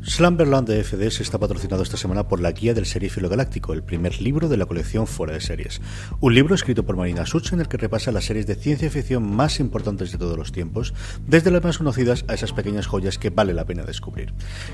Slumberland de FDS está patrocinado esta semana por La Guía del Seriéfilo Galáctico, el primer libro de la colección Fuera de Series. Un libro escrito por Marina Such en el que repasa las series de ciencia ficción más importantes de todos los tiempos, desde las más conocidas a esas pequeñas joyas que vale la pena descubrir.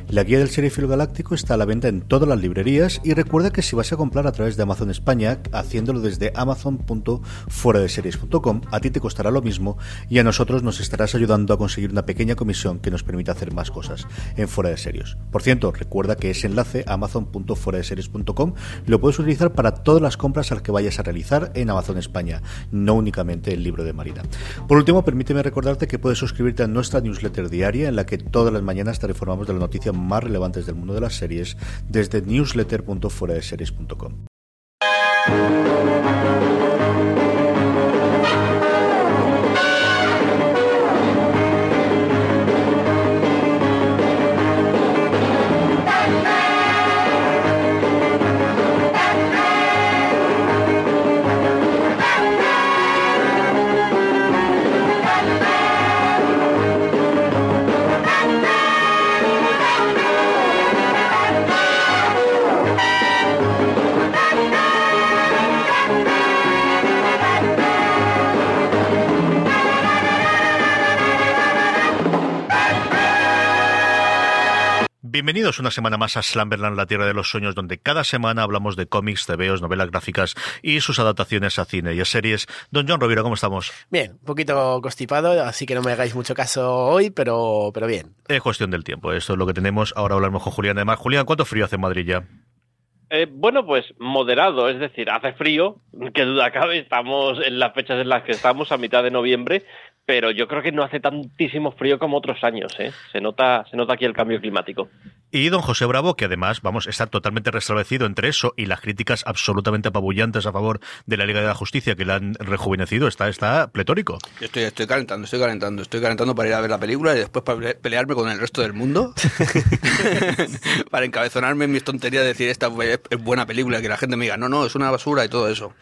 La Guía del Seriéfilo Galáctico está a la venta en todas las librerías y recuerda que si vas a comprar a través de Amazon España, haciéndolo desde amazon.fueradeseries.com, a ti te costará lo mismo y a nosotros nos estarás ayudando a conseguir una pequeña comisión que nos permita hacer más cosas en Fuera de Series. Por cierto, recuerda que ese enlace amazon.fueradeseries.com lo puedes utilizar para todas las compras al que vayas a realizar en Amazon España, no únicamente el libro de Marina. Por último, permíteme recordarte que puedes suscribirte a nuestra newsletter diaria en la que todas las mañanas te informamos de las noticias más relevantes del mundo de las series desde newsletter.fueradeseries.com. Bienvenidos una semana más a Slumberland, la tierra de los sueños, donde cada semana hablamos de cómics, tebeos, novelas gráficas y sus adaptaciones a cine y a series. Don Joan Rovira, ¿cómo estamos? Bien, un poquito constipado, así que no me hagáis mucho caso hoy, pero bien. Es cuestión del tiempo, esto es lo que tenemos. Ahora hablamos con Julián. Además, Julián, ¿cuánto frío hace en Madrid ya? Bueno, pues moderado, es decir, hace frío, que duda cabe, estamos en las fechas en las que estamos, a mitad de noviembre, pero yo creo que no hace tantísimo frío como otros años, ¿eh? Se nota aquí el cambio climático. Y don José Bravo, que además, vamos, está totalmente restablecido entre eso y las críticas absolutamente apabullantes a favor de la Liga de la Justicia, que la han rejuvenecido, está pletórico. Yo estoy calentando para ir a ver la película y después para pelearme con el resto del mundo, para encabezonarme en mis tonterías de decir esta es buena película, que la gente me diga, no, es una basura y todo eso.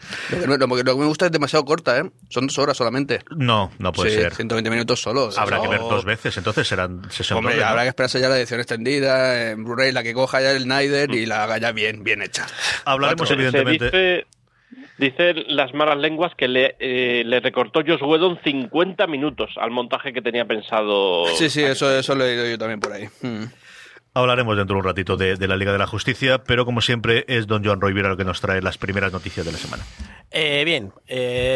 Lo que me gusta es demasiado corta, ¿eh? Son 2 horas solamente. No puede ser. 120 minutos solo. Habrá que ver 2 veces, entonces serán 60. Hombre, ¿no? Habrá que esperarse ya la edición extendida, en Blu-ray, la que coja ya el Snyder y la haga ya bien hecha. Hablaremos evidentemente... Dicen las malas lenguas que le recortó Joss Whedon 50 minutos al montaje que tenía pensado. Sí, eso lo he leído yo también por ahí. Hablaremos dentro de un ratito de la Liga de la Justicia, pero como siempre es don Joan Rovira el que nos trae las primeras noticias de la semana.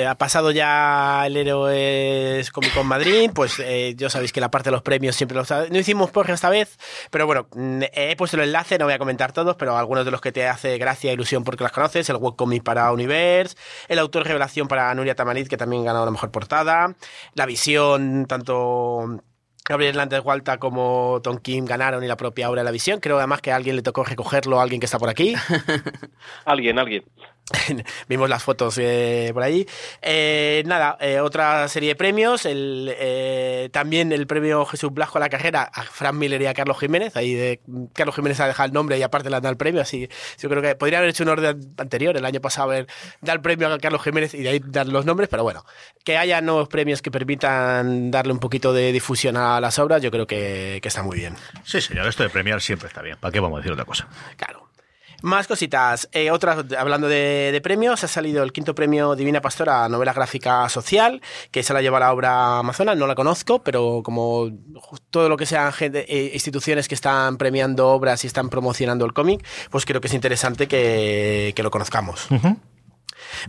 Ha pasado ya el Héroes Comic Con Madrid, pues ya sabéis que la parte de los premios siempre no hicimos porque esta vez, pero bueno, he puesto el enlace, no voy a comentar todos, pero algunos de los que te hace gracia e ilusión porque las conoces, el webcomic para Universe, el autor revelación para Nuria Tamariz, que también ganó la mejor portada, la visión tanto... Gabriel Hernández Hualta como Tom Kim ganaron y la propia obra de la visión. Creo además que a alguien le tocó recogerlo, a alguien que está por aquí. Alguien. Vimos las fotos por allí. Otra serie de premios. También el premio Jesús Blasco a la carrera a Fran Miller y a Carlos Jiménez. Carlos Jiménez ha dejado el nombre y aparte le han dado el premio. Así yo creo que podría haber hecho un orden anterior. El año pasado haber dado el premio a Carlos Jiménez y de ahí dar los nombres. Pero bueno, que haya nuevos premios que permitan darle un poquito de difusión a las obras, yo creo que está muy bien. Sí, señor, esto de premiar siempre está bien. ¿Para qué vamos a decir otra cosa? Claro. Más cositas. Otras, hablando de premios, ha salido el 5º premio Divina Pastora, novela gráfica social, que se la lleva la obra Amazonas. No la conozco, pero como todo lo que sean instituciones que están premiando obras y están promocionando el cómic, pues creo que es interesante que lo conozcamos. Uh-huh.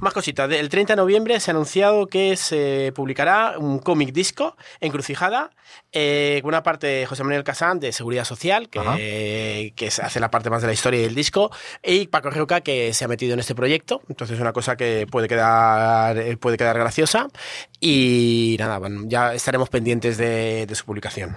Más cositas. El 30 de noviembre se ha anunciado que se publicará un cómic disco, Encrucijada, con una parte de José Manuel Casán de Seguridad Social, que hace la parte más de la historia del disco, y Paco Reuca, que se ha metido en este proyecto. Entonces es una cosa que puede quedar graciosa. Y nada, bueno, ya estaremos pendientes de su publicación.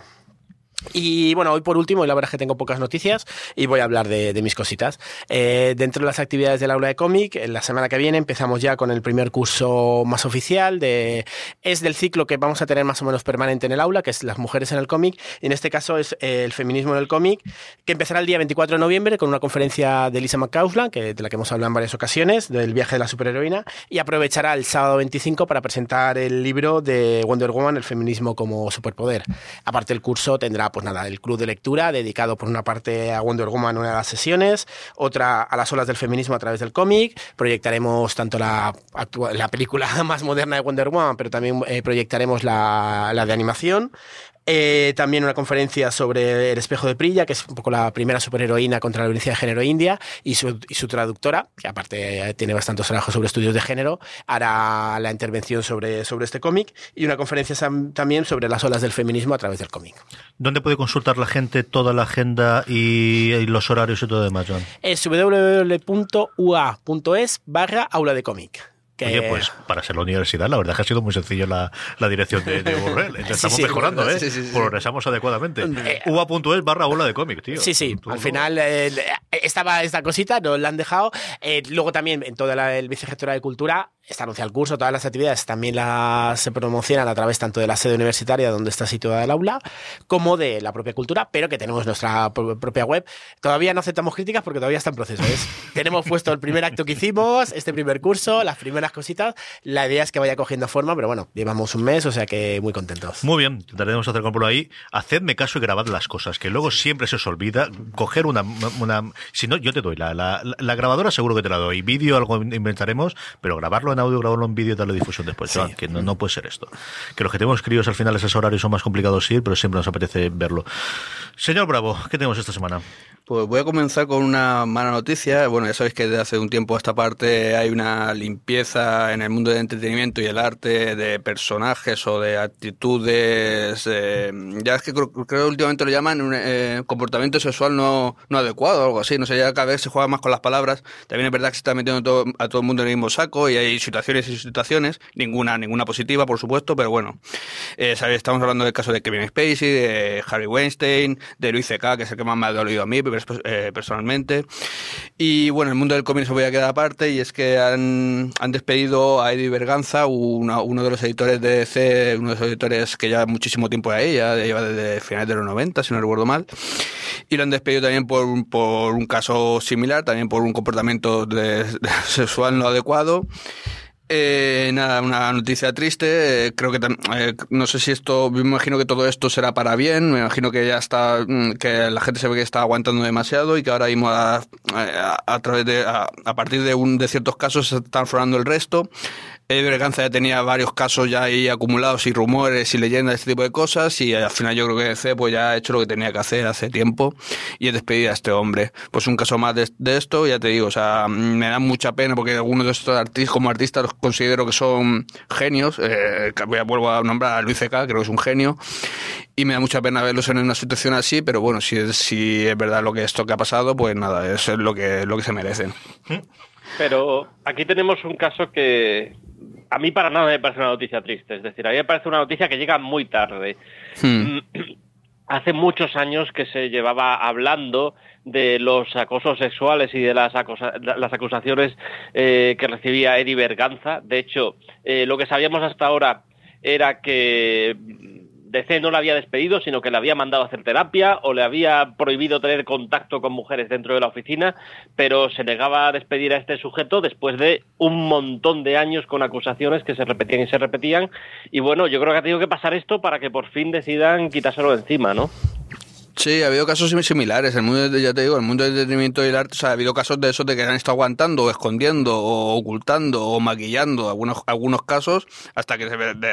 Y bueno, hoy por último, y la verdad es que tengo pocas noticias y voy a hablar de mis cositas. Dentro de las actividades del aula de cómic, la semana que viene empezamos ya con el primer curso más oficial. Es del ciclo que vamos a tener más o menos permanente en el aula, que es las mujeres en el cómic. Y en este caso es el feminismo en el cómic, que empezará el día 24 de noviembre con una conferencia de Lisa McCausland, de la que hemos hablado en varias ocasiones, del viaje de la superheroína. Y aprovechará el sábado 25 para presentar el libro de Wonder Woman, el feminismo como superpoder. Aparte, el curso tendrá el club de lectura dedicado por una parte a Wonder Woman en una de las sesiones, otra a las olas del feminismo a través del cómic. Proyectaremos tanto la película más moderna de Wonder Woman, pero también proyectaremos la de animación. También una conferencia sobre El espejo de Priya, que es un poco la primera superheroína contra la violencia de género india, y su traductora, que aparte tiene bastantes trabajos sobre estudios de género, hará la intervención sobre este cómic, y una conferencia también sobre las olas del feminismo a través del cómic. ¿Dónde puede consultar la gente toda la agenda y los horarios y todo demás, Joan? Es www.ua.es/aula de cómic. Oye, pues para ser la universidad, la verdad es que ha sido muy sencillo la dirección de URL. Entonces, estamos mejorando, ¿eh? Sí. Progresamos adecuadamente. UA.es/aula de cómic, tío. Sí. Al final estaba esta cosita, nos la han dejado. Luego también en toda el Vicerrectorado de Cultura está anunciado el curso, todas las actividades también se promocionan a través tanto de la sede universitaria donde está situada el aula, como de la propia cultura, pero que tenemos nuestra propia web. Todavía no aceptamos críticas porque todavía está en proceso, ¿ves? Tenemos puesto el primer acto que hicimos, este primer curso, las primeras cositas. La idea es que vaya cogiendo forma, pero bueno, llevamos un mes, o sea que muy contentos. Muy bien, intentaremos hacer compro ahí. Hacedme caso y grabad las cosas, que luego siempre se os olvida coger una... Si no, yo te doy la grabadora, seguro que te la doy. Vídeo, algo inventaremos, pero grabarlo en audio, grabarlo en vídeo y darle difusión después. Sí. Joan, que no puede ser esto. Que los que tenemos críos al final esos horarios son más complicados ir, pero siempre nos apetece verlo. Señor Bravo, ¿qué tenemos esta semana? Pues voy a comenzar con una mala noticia. Bueno, ya sabéis que desde hace un tiempo a esta parte hay una limpieza en el mundo del entretenimiento y el arte de personajes o de actitudes. Ya es que creo que últimamente lo llaman comportamiento sexual no adecuado o algo así. No sé, ya cada vez se juega más con las palabras. También es verdad que se está metiendo a todo el mundo en el mismo saco y hay situaciones y situaciones. Ninguna positiva, por supuesto, pero bueno. ¿Sabéis? Estamos hablando del caso de Kevin Spacey, de Harvey Weinstein, de Louis C.K., que es el que más me ha dolido a mí personalmente. Y bueno, el mundo del cómic se voy a quedar aparte, y es que han despedido a Eddie Berganza, uno de los editores de DC, uno de los editores que ya muchísimo tiempo era ella, lleva desde finales de los 90, si no recuerdo mal, y lo han despedido también por un caso similar, también por un comportamiento sexual no adecuado. Nada, una noticia triste. Creo que no sé si esto, me imagino que todo esto será para bien. Me imagino que ya está, que la gente se ve que está aguantando demasiado y que ahora mismo a partir de ciertos casos se está transformando el resto. Eddie Berganza ya tenía varios casos ya ahí acumulados y rumores y leyendas, este tipo de cosas, y al final yo creo que DC pues ya ha hecho lo que tenía que hacer hace tiempo y he despedido a este hombre. Pues un caso más de esto, ya te digo, o sea, me da mucha pena porque algunos de estos artistas, como artistas, los considero que son genios. Vuelvo a nombrar a Luis C.K., creo que es un genio, y me da mucha pena verlos en una situación así, pero bueno, si es verdad esto que ha pasado, pues nada, eso es lo que se merecen. Pero aquí tenemos un caso que a mí para nada me parece una noticia triste. Es decir, a mí me parece una noticia que llega muy tarde. Hace muchos años que se llevaba hablando de los acosos sexuales y de las acusaciones que recibía Eddie Berganza. De hecho, lo que sabíamos hasta ahora era que DC no la había despedido, sino que le había mandado a hacer terapia o le había prohibido tener contacto con mujeres dentro de la oficina, pero se negaba a despedir a este sujeto después de un montón de años con acusaciones que se repetían. Y bueno, yo creo que ha tenido que pasar esto para que por fin decidan quitárselo de encima, ¿no? Sí, ha habido casos similares. El mundo, ya te digo, el mundo del entretenimiento y el arte, o sea, ha habido casos de esos de que han estado aguantando, o escondiendo, o ocultando, o maquillando algunos casos, hasta que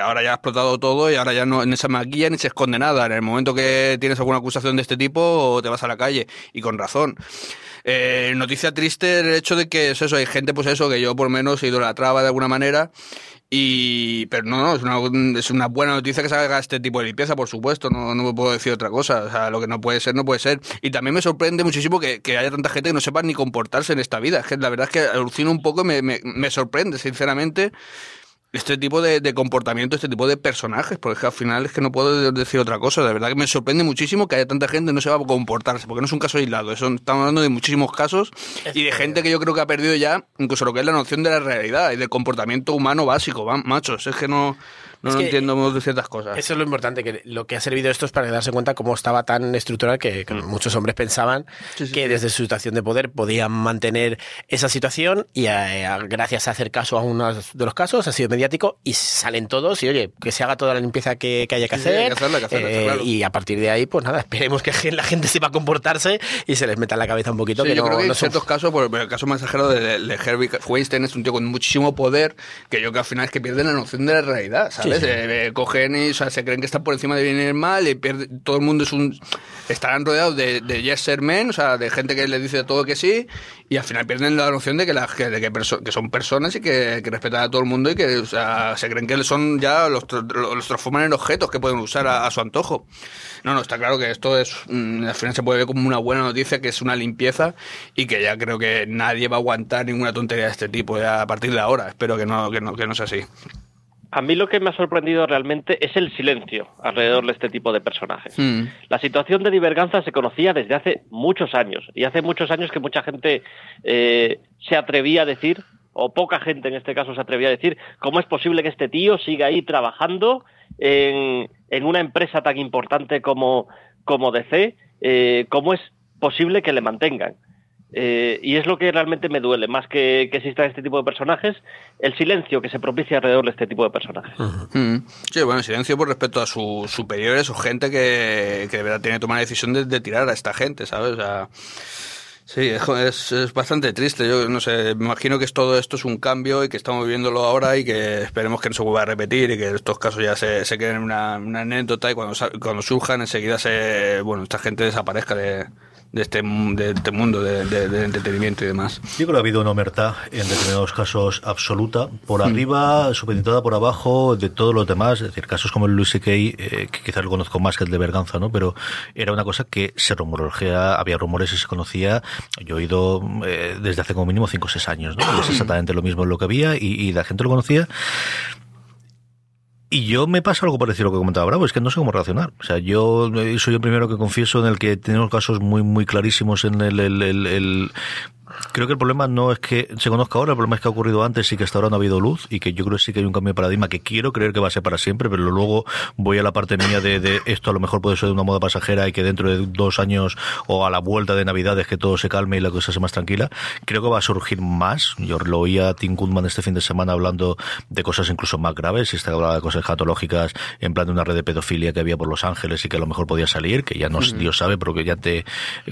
ahora ya ha explotado todo y ahora ya no se maquilla ni se esconde nada. En el momento que tienes alguna acusación de este tipo, te vas a la calle, y con razón. Noticia triste el hecho de que hay gente, pues eso, que yo por menos idolatraba de alguna manera. Pero no, es una buena noticia que se haga este tipo de limpieza, por supuesto, no puedo decir otra cosa. O sea, lo que no puede ser. Y también me sorprende muchísimo que haya tanta gente que no sepa ni comportarse en esta vida. Es que la verdad es que alucino un poco, me sorprende, sinceramente, este tipo de comportamiento, este tipo de personajes, porque es que al final es que no puedo decir otra cosa. La verdad es que me sorprende muchísimo que haya tanta gente que no sepa comportarse, porque no es un caso aislado. Estamos hablando de muchísimos casos y de gente que yo creo que ha perdido ya incluso lo que es la noción de la realidad y del comportamiento humano básico, machos. Es que no entiendo de ciertas cosas. Eso es lo importante, que lo que ha servido esto es para darse cuenta cómo estaba tan estructural que muchos hombres pensaban que desde su situación de poder podían mantener esa situación, y gracias a hacer caso a uno de los casos ha sido mediático y salen todos, y oye, que se haga toda la limpieza que haya que hacer, claro. Y a partir de ahí, pues nada, esperemos que la gente sepa comportarse y se les meta en la cabeza un poquito. Sí, que yo creo que en ciertos casos, por el caso más exagerado de Harvey Weinstein, es un tío con muchísimo poder que yo creo que al final es que pierden la noción de la realidad, ¿sabes? Sí. Cogen y se creen que están por encima de bien y el mal, y todo el mundo estarán rodeados de yes sir men, o sea, de gente que les dice todo que sí, y al final pierden la noción de que son personas y que respetan a todo el mundo, y que, o sea, se creen que son ya los transforman en objetos que pueden usar a su antojo. No, está claro que esto es, al final se puede ver como una buena noticia, que es una limpieza, y que ya creo que nadie va a aguantar ninguna tontería de este tipo ya a partir de ahora. Espero que no sea así. A mí lo que me ha sorprendido realmente es el silencio alrededor de este tipo de personajes. La situación de Eddie Berganza se conocía desde hace muchos años, y hace muchos años que mucha gente se atrevía a decir, o poca gente en este caso se atrevía a decir, ¿cómo es posible que este tío siga ahí trabajando en una empresa tan importante como DC? ¿Cómo es posible que le mantengan? Y es lo que realmente me duele, más que existan este tipo de personajes, el silencio que se propicia alrededor de este tipo de personajes. Sí, bueno, el silencio por respecto a sus superiores o gente que de verdad tiene que tomar la decisión de tirar a esta gente, ¿sabes? O sea, sí, es bastante triste. Yo no sé, me imagino que todo esto es un cambio y que estamos viviéndolo ahora, y que esperemos que no se vuelva a repetir, y que estos casos ya se queden en una anécdota, y cuando surjan enseguida esta gente desaparezca de este mundo de entretenimiento y demás. Yo creo que ha habido una omertad en determinados casos absoluta, por arriba, supeditada por abajo de todos los demás. Es decir, casos como el Louis C.K., que quizás lo conozco más que el de Berganza, ¿no? Pero era una cosa que se rumorología, había rumores y se conocía. Yo he oído desde hace como mínimo 5 o 6 años, ¿no? Es exactamente lo mismo lo que había y la gente lo conocía. Y yo me pasa algo parecido a lo que comentaba Bravo, es que no sé cómo reaccionar. O sea, yo soy el primero que confieso en el que tenemos casos muy, muy clarísimos en el Creo que el problema no es que se conozca ahora, el problema es que ha ocurrido antes y que hasta ahora no ha habido luz, y que yo creo que sí que hay un cambio de paradigma que quiero creer que va a ser para siempre, pero luego voy a la parte mía de esto a lo mejor puede ser una moda pasajera, y que dentro de 2 años o a la vuelta de Navidades que todo se calme y la cosa sea más tranquila. Creo que va a surgir más. Yo lo oía a Tim Goodman este fin de semana hablando de cosas incluso más graves, y está hablando de cosas escatológicas, en plan de una red de pedofilia que había por Los Ángeles y que a lo mejor podía salir, que ya no Dios sabe, pero que ya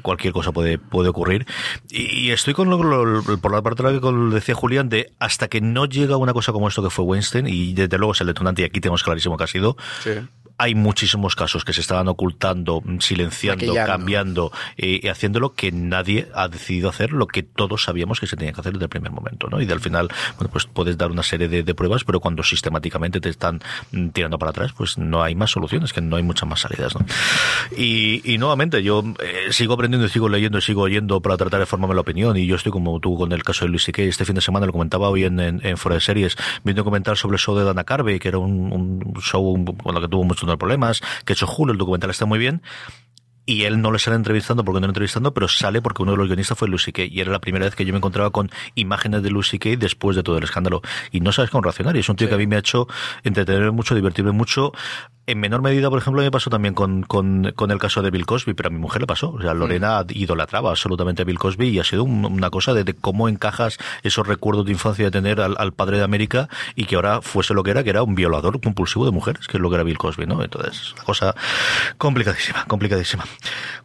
cualquier cosa puede ocurrir. Y estoy con por la parte de lo que decía Julián, de hasta que no llega una cosa como esto que fue Weinstein, y desde luego es el detonante, y aquí tenemos clarísimo que ha sido. Sí. Hay muchísimos casos que se estaban ocultando, silenciando, cambiando, y haciendo lo que nadie ha decidido hacer, lo que todos sabíamos que se tenía que hacer desde el primer momento, ¿no? Y al final, bueno, pues puedes dar una serie de pruebas, pero cuando sistemáticamente te están tirando para atrás, pues no hay más soluciones, que no hay muchas más salidas, ¿no? Y nuevamente, yo sigo aprendiendo, y sigo leyendo, y sigo oyendo para tratar de formarme la opinión, y yo estoy como tú con el caso de Lucy Kay. Este fin de semana lo comentaba hoy en Fuera de Series, viendo comentar sobre el show de Dana Carvey, que era un show con lo que tuvo mucho de problemas, que ha hecho Julio, el documental está muy bien, y él no le sale entrevistando porque no lo entrevistando, pero sale porque uno de los guionistas fue Lucy Kay, y era la primera vez que yo me encontraba con imágenes de Lucy Kay después de todo el escándalo, y no sabes cómo reaccionar, y es un tío que a mí me ha hecho entretenerme mucho, divertirme mucho. En menor medida, por ejemplo, me pasó también con el caso de Bill Cosby, pero a mi mujer le pasó. O sea, Lorena idolatraba absolutamente a Bill Cosby y ha sido una cosa de cómo encajas esos recuerdos de infancia de tener al padre de América y que ahora fuese lo que era un violador compulsivo de mujeres, que es lo que era Bill Cosby, ¿no? Entonces, una cosa complicadísima, complicadísima.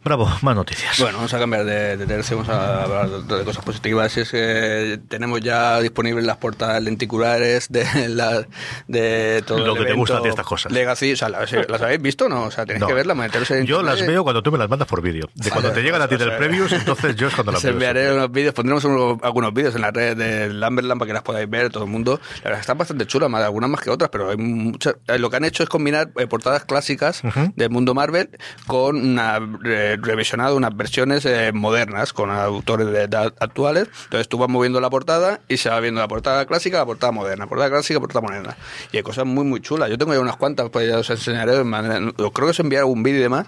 Bravo, más noticias. Bueno, vamos a cambiar de tercio, vamos a hablar de cosas positivas. Es que tenemos ya disponibles las portadas lenticulares de todo lo que te gusta de estas cosas. Legacy, o sea, ¿las habéis visto o no? O sea, tenéis que verlas, meteros en Yo las veo cuando tú me las mandas por vídeo. De cuando te llegan a ti del previews, entonces yo es cuando las veo. Enviaré unos vídeos, pondremos algunos vídeos en la red de Slumberland para que las podáis ver todo el mundo. La verdad están bastante chulas, algunas más que otras, pero hay muchas. Lo que han hecho es combinar portadas clásicas del mundo Marvel con una revisionado, unas versiones modernas con autores de actuales. Entonces tú vas moviendo la portada y se va viendo la portada clásica, la portada moderna, portada clásica, portada moderna. Y hay cosas muy, muy chulas. Yo tengo ya unas cuantas, pues ya os enseñaré. Creo que os enviaré algún vídeo y demás.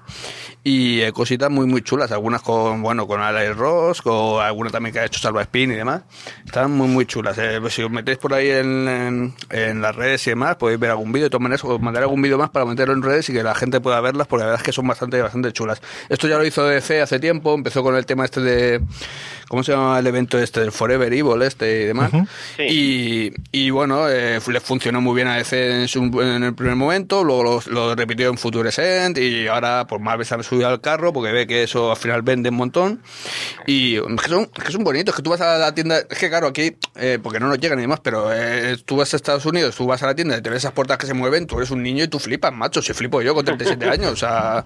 Y cositas muy, muy chulas. Algunas con Alex Ross, con alguna también que ha hecho Salva Spin y demás. Están muy, muy chulas. Pues si os metéis por ahí en las redes y demás, podéis ver algún vídeo. De todas maneras, os mandaré algún vídeo más para meterlo en redes y que la gente pueda verlas, porque la verdad es que son bastante, bastante chulas. Esto ya lo hizo DC hace tiempo, empezó con el tema este de... ¿Cómo se llama el evento este? Del Forever Evil este y demás. Sí. Y bueno, le funcionó muy bien a DC en el primer momento, luego lo repitió en Futurescent y ahora pues Marvel se ha subido al carro porque ve que eso al final vende un montón. Y es que son bonitos, es que tú vas a la tienda... Es que claro, aquí, porque no nos llegan y demás, pero tú vas a Estados Unidos, tú vas a la tienda y te ves esas puertas que se mueven, tú eres un niño y tú flipas, macho. Si flipo yo con 37 años, o sea,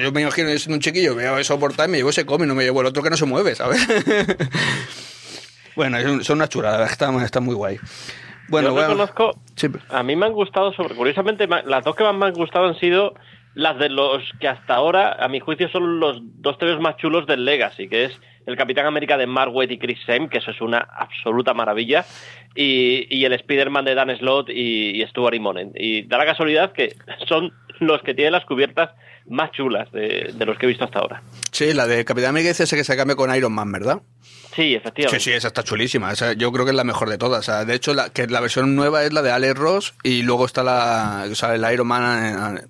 yo me imagino, yo siendo un chiquillo, veo eso por time, me llevo ese cómic, no me llevo el otro que no se mueve, ¿sabes? Bueno, son unas churadas, están muy guay. Bueno, yo reconozco, a mí me han gustado, curiosamente, las dos que más me han gustado han sido las de los que hasta ahora, a mi juicio, son los dos tebeos más chulos del Legacy, que es el Capitán América de Mark Waid y Chris Sam, que eso es una absoluta maravilla, y el Spider-Man de Dan Slott y Stuart Immonen. Y da la casualidad que son los que tienen las cubiertas más chulas de los que he visto hasta ahora. Sí, la de Capitán América dice que se cambia con Iron Man, ¿verdad? Sí, efectivamente. Sí, esa está chulísima. Esa, yo creo que es la mejor de todas. O sea, de hecho, la versión nueva es la de Alex Ross y luego está el Iron Man,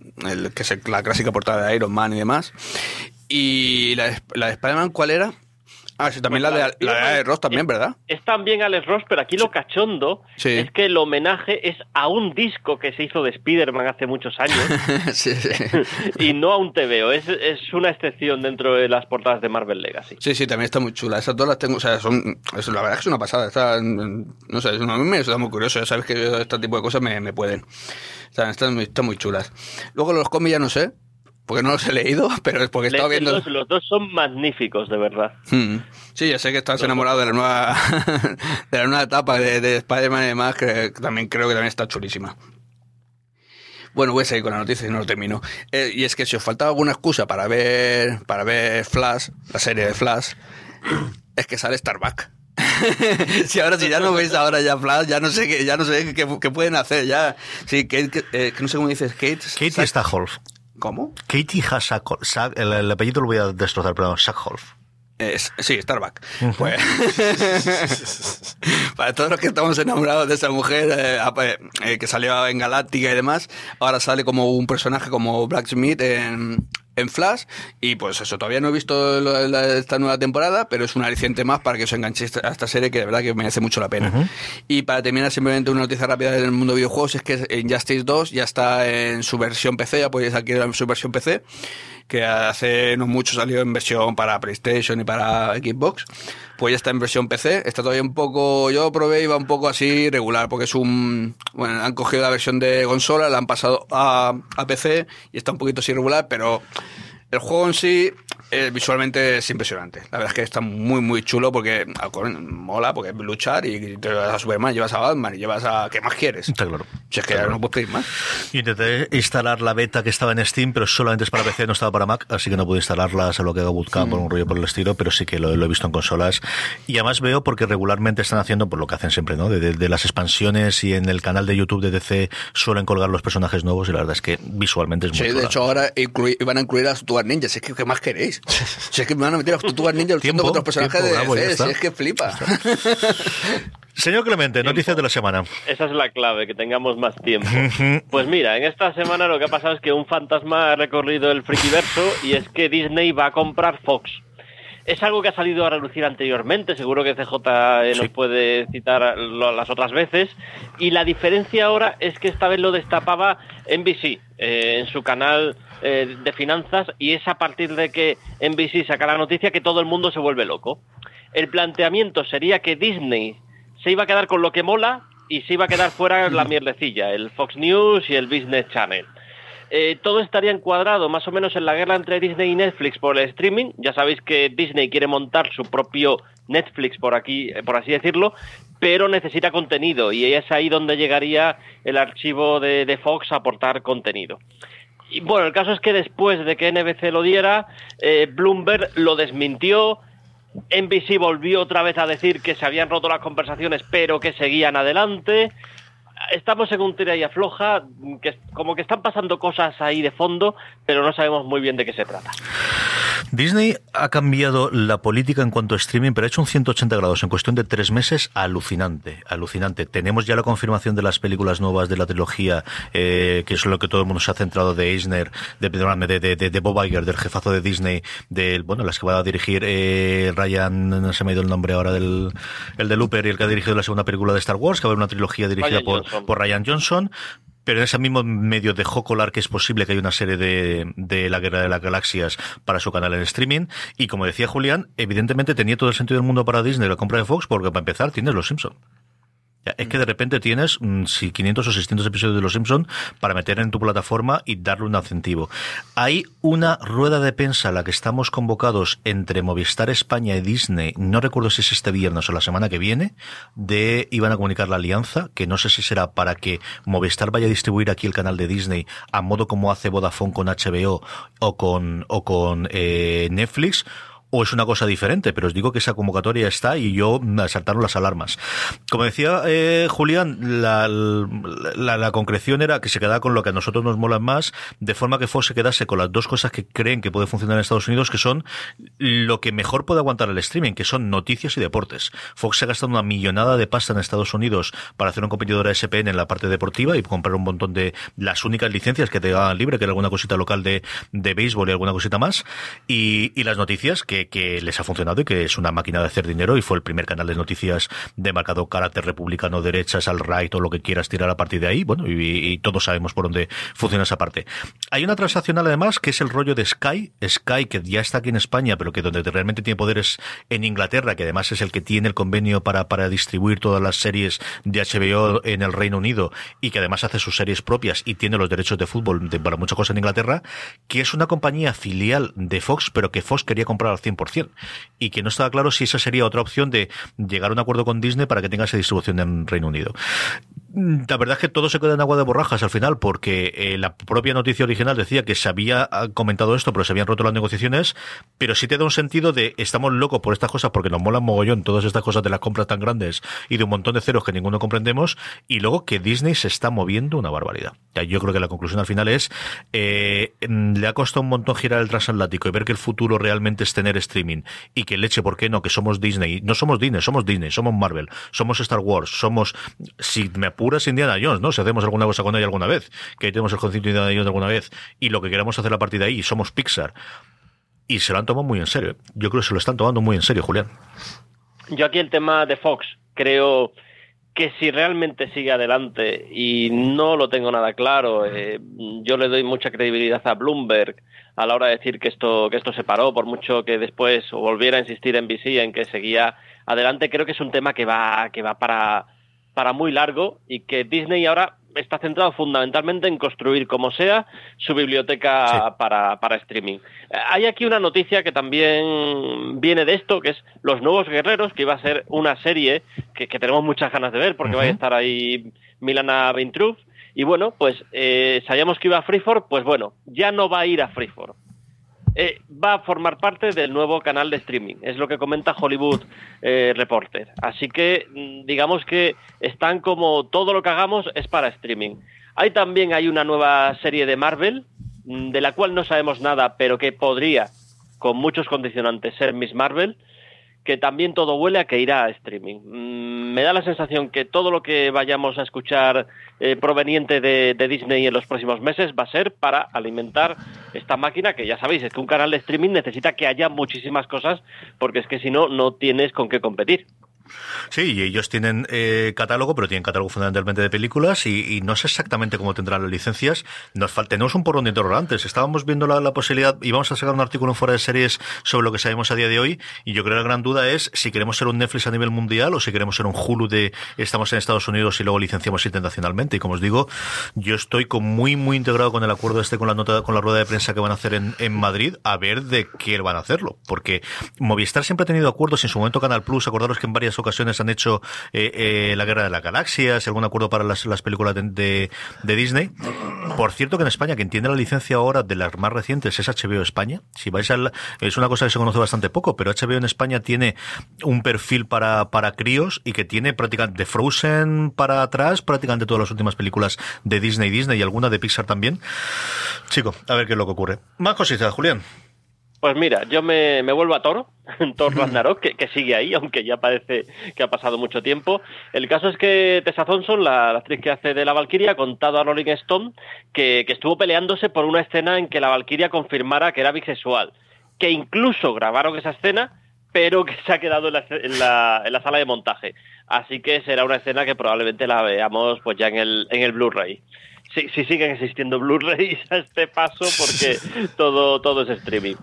que es la clásica portada de Iron Man y demás. Y la de Spider-Man, ¿cuál era? Ah, sí, también pues la de Alex Ross también, ¿verdad? Es también Alex Ross, pero aquí lo cachondo es que el homenaje es a un disco que se hizo de Spider-Man hace muchos años. Y no a un TVO. Es una excepción dentro de las portadas de Marvel Legacy. Sí, también está muy chula. Esas todas las tengo, o sea, la verdad es que es una pasada. No sé, a mí me está muy curioso. Ya sabes que este tipo de cosas me pueden. Están muy chulas. Luego los cómics ya no sé. Porque no los he leído, pero es porque he estado viendo... Los dos son magníficos, de verdad. Sí, ya sé que estás enamorado de la nueva etapa de Spider-Man y demás, que también creo que también está chulísima. Bueno, voy a seguir con la noticia y no lo termino. Y es que si os faltaba alguna excusa para ver Flash, la serie de Flash, es que sale Starbuck. Si ya no veis ahora ya Flash, ya no sé qué pueden hacer. Ya, sí, que no sé cómo dices, Kate Stackhouse. ¿Cómo? Katie Sackhoff. El apellido lo voy a destrozar, perdón. Sackhoff. Sí, Starbuck. Pues, para todos los que estamos enamorados de esa mujer que salió en Galáctica y demás, ahora sale como un personaje como Blacksmith en Flash, y pues eso, todavía no he visto esta nueva temporada, pero es un aliciente más para que os enganchéis a esta serie, que de verdad que merece mucho la pena. Y para terminar, simplemente una noticia rápida del mundo de videojuegos, es que Injustice 2 ya está en su versión PC, ya podéis adquirir su versión PC, que hace no mucho salió en versión para PlayStation y para Xbox, pues ya está en versión PC, está todavía un poco, yo lo probé y va un poco así regular, porque bueno, han cogido la versión de consola, la han pasado a PC y está un poquito así regular, pero el juego en sí visualmente es impresionante. La verdad es que está muy, muy chulo porque mola, porque es luchar y te llevas a Superman, llevas a Batman y llevas a... ¿Qué más quieres? Está claro. Si es que no puedes pedir más. Yo intenté instalar la beta que estaba en Steam, pero solamente es para PC, no estaba para Mac, así que no pude instalarla, se lo que hago Bootcamp por un rollo por el estilo, pero sí que lo he visto en consolas. Y además veo porque regularmente están haciendo por lo que hacen siempre, ¿no? De las expansiones, y en el canal de YouTube de DC suelen colgar los personajes nuevos y la verdad es que visualmente es muy chulo. Sí, de hecho ahora van a incluir a las Tortugas Ninja, si es que ¿qué más queréis? Si es que me van a meter a los Tortugas Ninja luchando con otros personajes de DC, si es que flipa. Señor Clemente, tiempo. Noticias de la semana. Esa es la clave, que tengamos más tiempo. Pues mira, en esta semana lo que ha pasado es que un fantasma ha recorrido el frikiverso y es que Disney va a comprar Fox. Es algo que ha salido a relucir anteriormente, seguro que CJ nos puede citar las otras veces, y la diferencia ahora es que esta vez lo destapaba NBC en su canal de finanzas, y es a partir de que NBC saca la noticia que todo el mundo se vuelve loco. El planteamiento sería que Disney se iba a quedar con lo que mola y se iba a quedar fuera la mierdecilla, el Fox News y el Business Channel. Todo estaría encuadrado más o menos en la guerra entre Disney y Netflix por el streaming. Ya sabéis que Disney quiere montar su propio Netflix por aquí, por así decirlo, pero necesita contenido y es ahí donde llegaría el archivo de Fox a aportar contenido. Y bueno, el caso es que después de que NBC lo diera, Bloomberg lo desmintió. NBC volvió otra vez a decir que se habían roto las conversaciones, pero que seguían adelante. Estamos en un tira y afloja, que como que están pasando cosas ahí de fondo, pero no sabemos muy bien de qué se trata. Disney ha cambiado la política en cuanto a streaming, pero ha hecho un 180 grados en cuestión de 3 meses, alucinante, alucinante. Tenemos ya la confirmación de las películas nuevas de la trilogía, que es lo que todo el mundo se ha centrado, de Eisner, de Bob Iger, del jefazo de Disney, de, bueno, las que va a dirigir Ryan, no se me ha ido el nombre ahora, el de Looper, y el que ha dirigido la segunda película de Star Wars, que va a haber una trilogía dirigida por Ryan Johnson. Pero en ese mismo medio dejó colar que es posible que haya una serie de La Guerra de las Galaxias para su canal en streaming. Y como decía Julián, evidentemente tenía todo el sentido del mundo para Disney la compra de Fox, porque para empezar tienes Los Simpson. Es que de repente tienes 500 o 600 episodios de Los Simpson para meter en tu plataforma y darle un incentivo. Hay una rueda de prensa a la que estamos convocados entre Movistar España y Disney, no recuerdo si es este viernes o la semana que viene, de iban a comunicar la alianza, que no sé si será para que Movistar vaya a distribuir aquí el canal de Disney a modo como hace Vodafone con HBO o con Netflix, o es una cosa diferente, pero os digo que esa convocatoria está y yo me saltaron las alarmas. Como decía Julián, la concreción era que se quedaba con lo que a nosotros nos mola más, de forma que Fox se quedase con las dos cosas que creen que puede funcionar en Estados Unidos, que son lo que mejor puede aguantar el streaming, que son noticias y deportes. Fox se ha gastado una millonada de pasta en Estados Unidos para hacer un competidor a ESPN en la parte deportiva y comprar un montón de las únicas licencias que te daban libre, que era alguna cosita local de béisbol y alguna cosita más, y las noticias que les ha funcionado y que es una máquina de hacer dinero, y fue el primer canal de noticias de marcado carácter republicano, derechas, alt-right o lo que quieras tirar a partir de ahí. Bueno, y todos sabemos por dónde funciona esa parte. Hay una transaccional además que es el rollo de Sky, que ya está aquí en España, pero que donde realmente tiene poder es en Inglaterra, que además es el que tiene el convenio para distribuir todas las series de HBO en el Reino Unido, y que además hace sus series propias y tiene los derechos de fútbol para muchas cosas en Inglaterra, que es una compañía filial de Fox, pero que Fox quería comprar al 100%, y que no estaba claro si esa sería otra opción de llegar a un acuerdo con Disney para que tenga esa distribución en Reino Unido. La verdad es que todo se queda en agua de borrajas al final, porque la propia noticia original decía que se había comentado esto, pero se habían roto las negociaciones, pero sí te da un sentido de estamos locos por estas cosas porque nos molan mogollón todas estas cosas de las compras tan grandes y de un montón de ceros que ninguno comprendemos, y luego que Disney se está moviendo una barbaridad. Yo creo que la conclusión al final es le ha costado un montón girar el transatlántico y ver que el futuro realmente es tener streaming, y que leche, ¿por qué no? Que somos Disney, no somos Disney, somos Disney, somos Marvel, somos Star Wars, somos, si me apuras, Indiana Jones, ¿no? Si hacemos alguna cosa con ella alguna vez, que tenemos el concepto de Indiana Jones alguna vez, y lo que queramos hacer a partir de ahí, somos Pixar, y se lo han tomado muy en serio. Yo creo que se lo están tomando muy en serio, Julián. Yo aquí el tema de Fox, creo que si realmente sigue adelante, y no lo tengo nada claro, yo le doy mucha credibilidad a Bloomberg a la hora de decir que esto se paró, por mucho que después volviera a insistir en NBC en que seguía adelante. Creo que es un tema que va para muy largo, y que Disney ahora está centrado fundamentalmente en construir como sea su biblioteca para streaming. Hay aquí una noticia que también viene de esto, que es Los Nuevos Guerreros, que iba a ser una serie que tenemos muchas ganas de ver, porque va a estar ahí Milana Vintruf, y bueno, pues sabíamos que iba a Freeform, pues bueno, ya no va a ir a Freeform. Va a formar parte del nuevo canal de streaming, es lo que comenta Hollywood Reporter. Así que digamos que están como todo lo que hagamos es para streaming. Hay una nueva serie de Marvel, de la cual no sabemos nada, pero que podría, con muchos condicionantes, ser Miss Marvel, que también todo huele a que irá a streaming. Me da la sensación que todo lo que vayamos a escuchar proveniente de Disney en los próximos meses va a ser para alimentar esta máquina, que ya sabéis, es que un canal de streaming necesita que haya muchísimas cosas, porque es que si no, no tienes con qué competir. Sí, y ellos tienen catálogo, pero tienen catálogo fundamentalmente de películas y no sé exactamente cómo tendrán las licencias. Tenemos un porrón de interrogantes. Estábamos viendo la posibilidad y vamos a sacar un artículo en Fuera de Series sobre lo que sabemos a día de hoy, y yo creo que la gran duda es si queremos ser un Netflix a nivel mundial o si queremos ser un Hulu de estamos en Estados Unidos y luego licenciamos internacionalmente. Y como os digo, yo estoy muy integrado con el acuerdo con la nota, con la rueda de prensa que van a hacer en Madrid, a ver de qué van a hacerlo, porque Movistar siempre ha tenido acuerdos. En su momento Canal Plus, acordaros que en varias ocasiones han hecho La Guerra de las Galaxias, algún acuerdo para las películas de Disney. Por cierto, que en España, quien tiene la licencia ahora de las más recientes es HBO España. Si vais es una cosa que se conoce bastante poco, pero HBO en España tiene un perfil para críos y que tiene prácticamente de Frozen para atrás, prácticamente todas las últimas películas de Disney y alguna de Pixar también. Chico, a ver qué es lo que ocurre. Más cositas, Julián. Pues mira, yo me vuelvo a Thor Ragnarok, que sigue ahí, aunque ya parece que ha pasado mucho tiempo. El caso es que Tessa Thompson, la actriz que hace de la Valquiria, ha contado a Rolling Stone que estuvo peleándose por una escena en que la Valquiria confirmara que era bisexual, que incluso grabaron esa escena, pero que se ha quedado en la sala de montaje. Así que será una escena que probablemente la veamos pues ya en el Blu-ray. Sí, siguen existiendo Blu-rays a este paso, porque todo es streaming.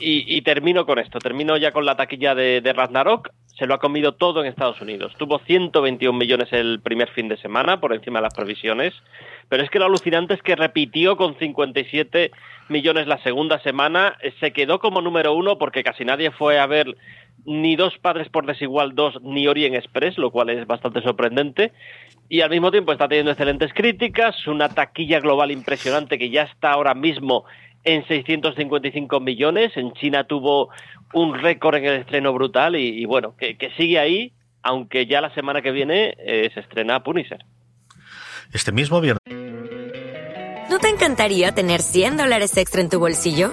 Y termino con esto. Termino ya con la taquilla de Ragnarok. Se lo ha comido todo en Estados Unidos. Tuvo 121 millones el primer fin de semana, por encima de las previsiones. Pero es que lo alucinante es que repitió con 57 millones la segunda semana. Se quedó como número 1 porque casi nadie fue a ver ni Dos Padres por Desigual 2 ni Orient Express, lo cual es bastante sorprendente. Y al mismo tiempo está teniendo excelentes críticas, una taquilla global impresionante que ya está ahora mismo en 655 millones. En China tuvo un récord en el estreno brutal y bueno, que sigue ahí, aunque ya la semana que viene se estrena Punisher. Este mismo viernes. ¿No te encantaría tener $100 extra en tu bolsillo?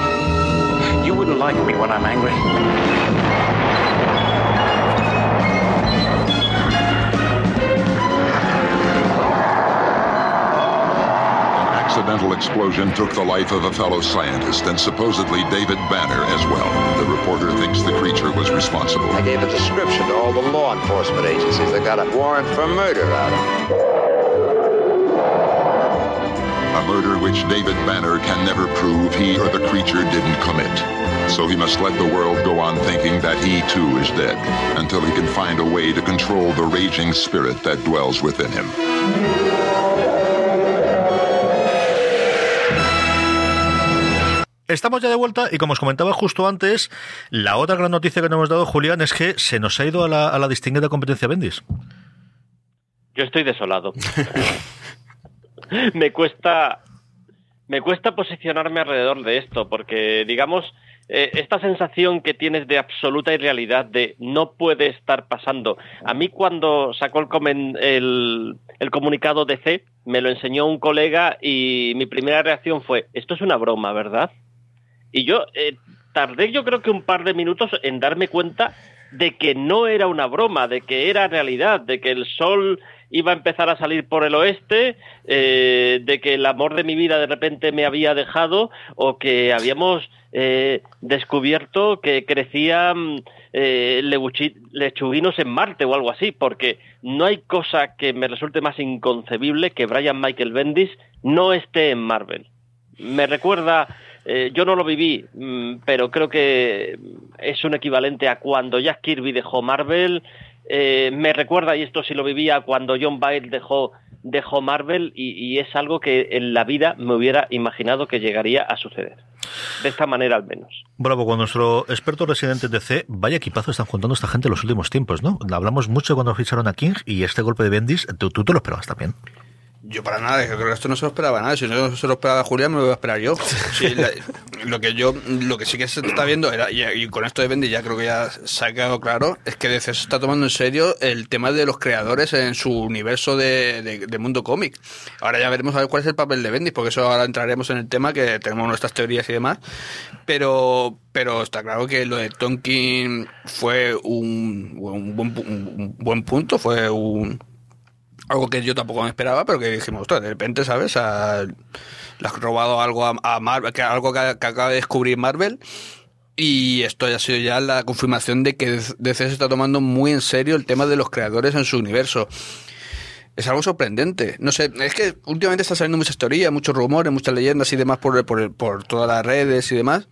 You wouldn't like me when I'm angry. An accidental explosion took the life of a fellow scientist and supposedly David Banner as well. The reporter thinks the creature was responsible. I gave a description to all the law enforcement agencies that got a warrant for murder out of it. A murder which David Banner can never prove he or the creature didn't commit. So he must let the world go on thinking that he too is dead, until he can find a way to control the raging spirit that dwells within him. Estamos ya de vuelta y como os comentaba justo antes, la otra gran noticia que nos hemos dado, Julián, es que se nos ha ido a la distinguida competencia Bendis. Yo estoy desolado. Me cuesta posicionarme alrededor de esto, porque digamos, esta sensación que tienes de absoluta irrealidad, de no puede estar pasando. A mí cuando sacó el comunicado DC, me lo enseñó un colega y mi primera reacción fue, esto es una broma, ¿verdad? Y yo tardé yo creo que un par de minutos en darme cuenta de que no era una broma, de que era realidad, de que el sol iba a empezar a salir por el oeste, de que el amor de mi vida de repente me había dejado, o que habíamos descubierto que crecían lechuguinos en Marte o algo así, porque no hay cosa que me resulte más inconcebible que Brian Michael Bendis no esté en Marvel. Me recuerda... yo no lo viví, pero creo que es un equivalente a cuando Jack Kirby dejó Marvel. Me recuerda, y esto sí lo vivía, cuando John Byrne dejó Marvel, y es algo que en la vida me hubiera imaginado que llegaría a suceder. de esta manera al menos. Bravo, con nuestro experto residente en DC, vaya equipazo están juntando esta gente en los últimos tiempos, ¿no? Hablamos mucho cuando ficharon a King y este golpe de Bendis, tú te lo esperabas también. Yo para nada, creo que esto no se lo esperaba nada. Si no se lo esperaba Julián, me lo voy a esperar yo. Sí, lo que sí que se está viendo, y con esto de Bendy ya creo que ya se ha quedado claro, es que DC se está tomando en serio el tema de los creadores en su universo de mundo cómic. Ahora ya veremos a ver cuál es el papel de Bendy, porque eso ahora entraremos en el tema, que tenemos nuestras teorías y demás. Pero está claro que lo de Tonkin fue un buen punto, fue algo que yo tampoco me esperaba, pero que dijimos, ostras, de repente, ¿sabes? Le has robado algo a Marvel, algo que acaba de descubrir Marvel, y esto ha sido ya la confirmación de que DC se está tomando muy en serio el tema de los creadores en su universo. Es algo sorprendente. No sé, es que últimamente están saliendo muchas teorías, muchos rumores, muchas leyendas y demás por todas las redes y demás.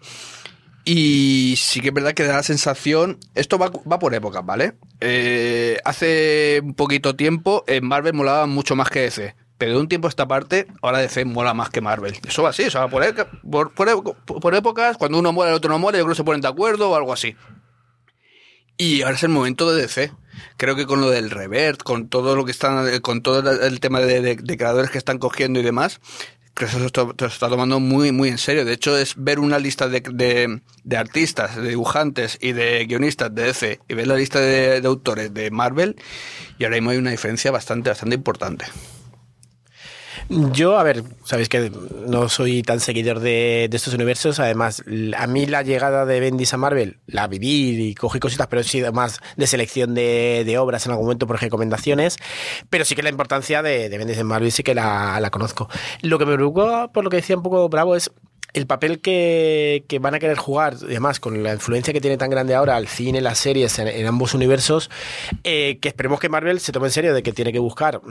Y sí que es verdad que da la sensación... Esto va por épocas, ¿vale? Hace un poquito tiempo en Marvel molaba mucho más que DC. Pero de un tiempo a esta parte, ahora DC mola más que Marvel. Eso va así, o sea, va por épocas. Cuando uno mola, el otro no mola, yo creo que se ponen de acuerdo o algo así. Y ahora es el momento de DC. Creo que con lo del Revert, con todo lo que están, con todo el tema de creadores que están cogiendo y demás... Creo que eso se está tomando muy, muy en serio. De hecho, es ver una lista de artistas, de dibujantes y de guionistas de DC y ver la lista de autores de Marvel, y ahora mismo hay una diferencia bastante, bastante importante. Yo, a ver, sabéis que no soy tan seguidor de estos universos. Además, a mí la llegada de Bendis a Marvel la viví y cogí cositas, pero he sido más de selección de obras en algún momento por recomendaciones. Pero sí que la importancia de Bendis en Marvel sí que la conozco. Lo que me preocupa, por lo que decía un poco Bravo, es el papel que van a querer jugar, además con la influencia que tiene tan grande ahora al cine, las series, en ambos universos, que esperemos que Marvel se tome en serio de que tiene que buscar...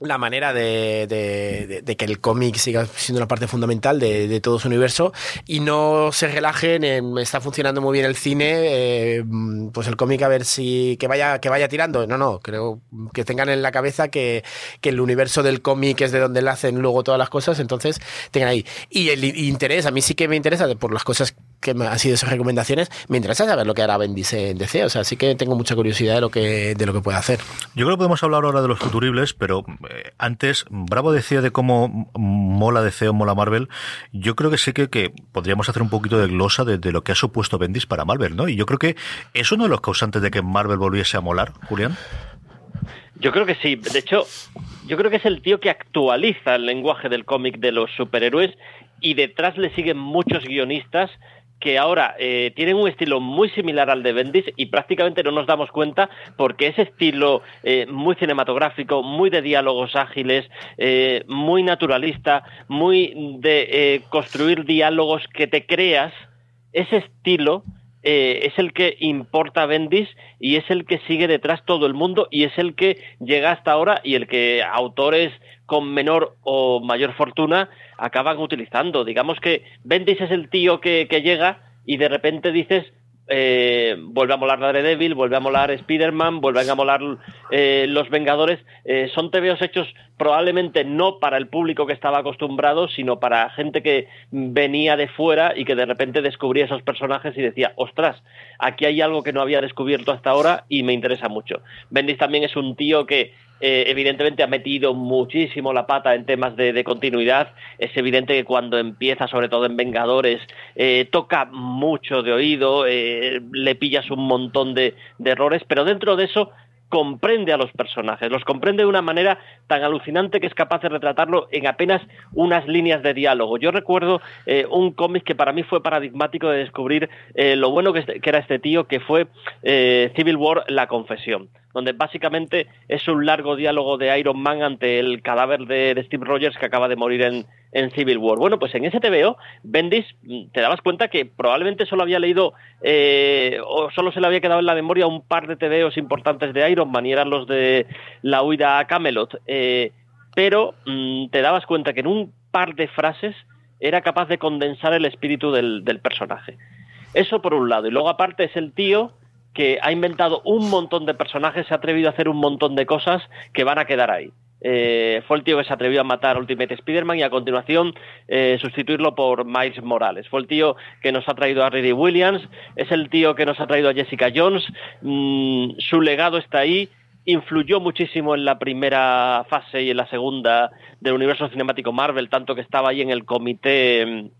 la manera de que el cómic siga siendo una parte fundamental de todo su universo y no se relajen en está funcionando muy bien el cine, pues el cómic a ver si que vaya tirando. No, creo que tengan en la cabeza que el universo del cómic es de donde le hacen luego todas las cosas, entonces tengan ahí. Y el interés, a mí sí que me interesa, por las cosas que han sido esas recomendaciones, me interesa saber lo que hará Bendis en DC, o sea, sí que tengo mucha curiosidad de lo que puede hacer. Yo creo que podemos hablar ahora de los futuribles, pero antes, Bravo decía de cómo mola DC o mola Marvel. Yo creo que sí que podríamos hacer un poquito de glosa de lo que ha supuesto Bendis para Marvel, ¿no? Y yo creo que es uno de los causantes de que Marvel volviese a molar, Julián. Yo creo que sí. De hecho, yo creo que es el tío que actualiza el lenguaje del cómic de los superhéroes y detrás le siguen muchos guionistas que ahora tienen un estilo muy similar al de Bendis y prácticamente no nos damos cuenta porque ese estilo muy cinematográfico, muy de diálogos ágiles, muy naturalista, muy de construir diálogos que te creas, ese estilo es el que importa Bendis y es el que sigue detrás todo el mundo y es el que llega hasta ahora y el que autores con menor o mayor fortuna acaban utilizando. Digamos que Bendis es el tío que llega y de repente dices vuelve a molar Daredevil, vuelve a molar Spider-Man, vuelven a molar Los Vengadores. Son tebeos hechos probablemente no para el público que estaba acostumbrado, sino para gente que venía de fuera y que de repente descubría esos personajes y decía, ostras, aquí hay algo que no había descubierto hasta ahora y me interesa mucho. Bendis también es un tío que evidentemente ha metido muchísimo la pata en temas de continuidad. Es evidente que cuando empieza, sobre todo en Vengadores, toca mucho de oído, le pillas un montón de errores, pero dentro de eso comprende a los personajes, los comprende de una manera tan alucinante que es capaz de retratarlo en apenas unas líneas de diálogo. Yo recuerdo un cómic que para mí fue paradigmático de descubrir lo bueno que era este tío, que fue Civil War, La Confesión, donde básicamente es un largo diálogo de Iron Man ante el cadáver de Steve Rogers que acaba de morir en Civil War. Bueno, pues en ese TVO, Bendis, te dabas cuenta que probablemente solo había leído o solo se le había quedado en la memoria un par de TVOs importantes de Iron Man y eran los de la huida a Camelot. Pero te dabas cuenta que en un par de frases era capaz de condensar el espíritu del personaje. Eso por un lado. Y luego aparte es el tío que ha inventado un montón de personajes, se ha atrevido a hacer un montón de cosas que van a quedar ahí. Fue el tío que se atrevió a matar a Ultimate Spider-Man y a continuación sustituirlo por Miles Morales. Fue el tío que nos ha traído a Riri Williams, es el tío que nos ha traído a Jessica Jones. Su legado está ahí, influyó muchísimo en la primera fase y en la segunda del universo cinemático Marvel, tanto que estaba ahí en el comité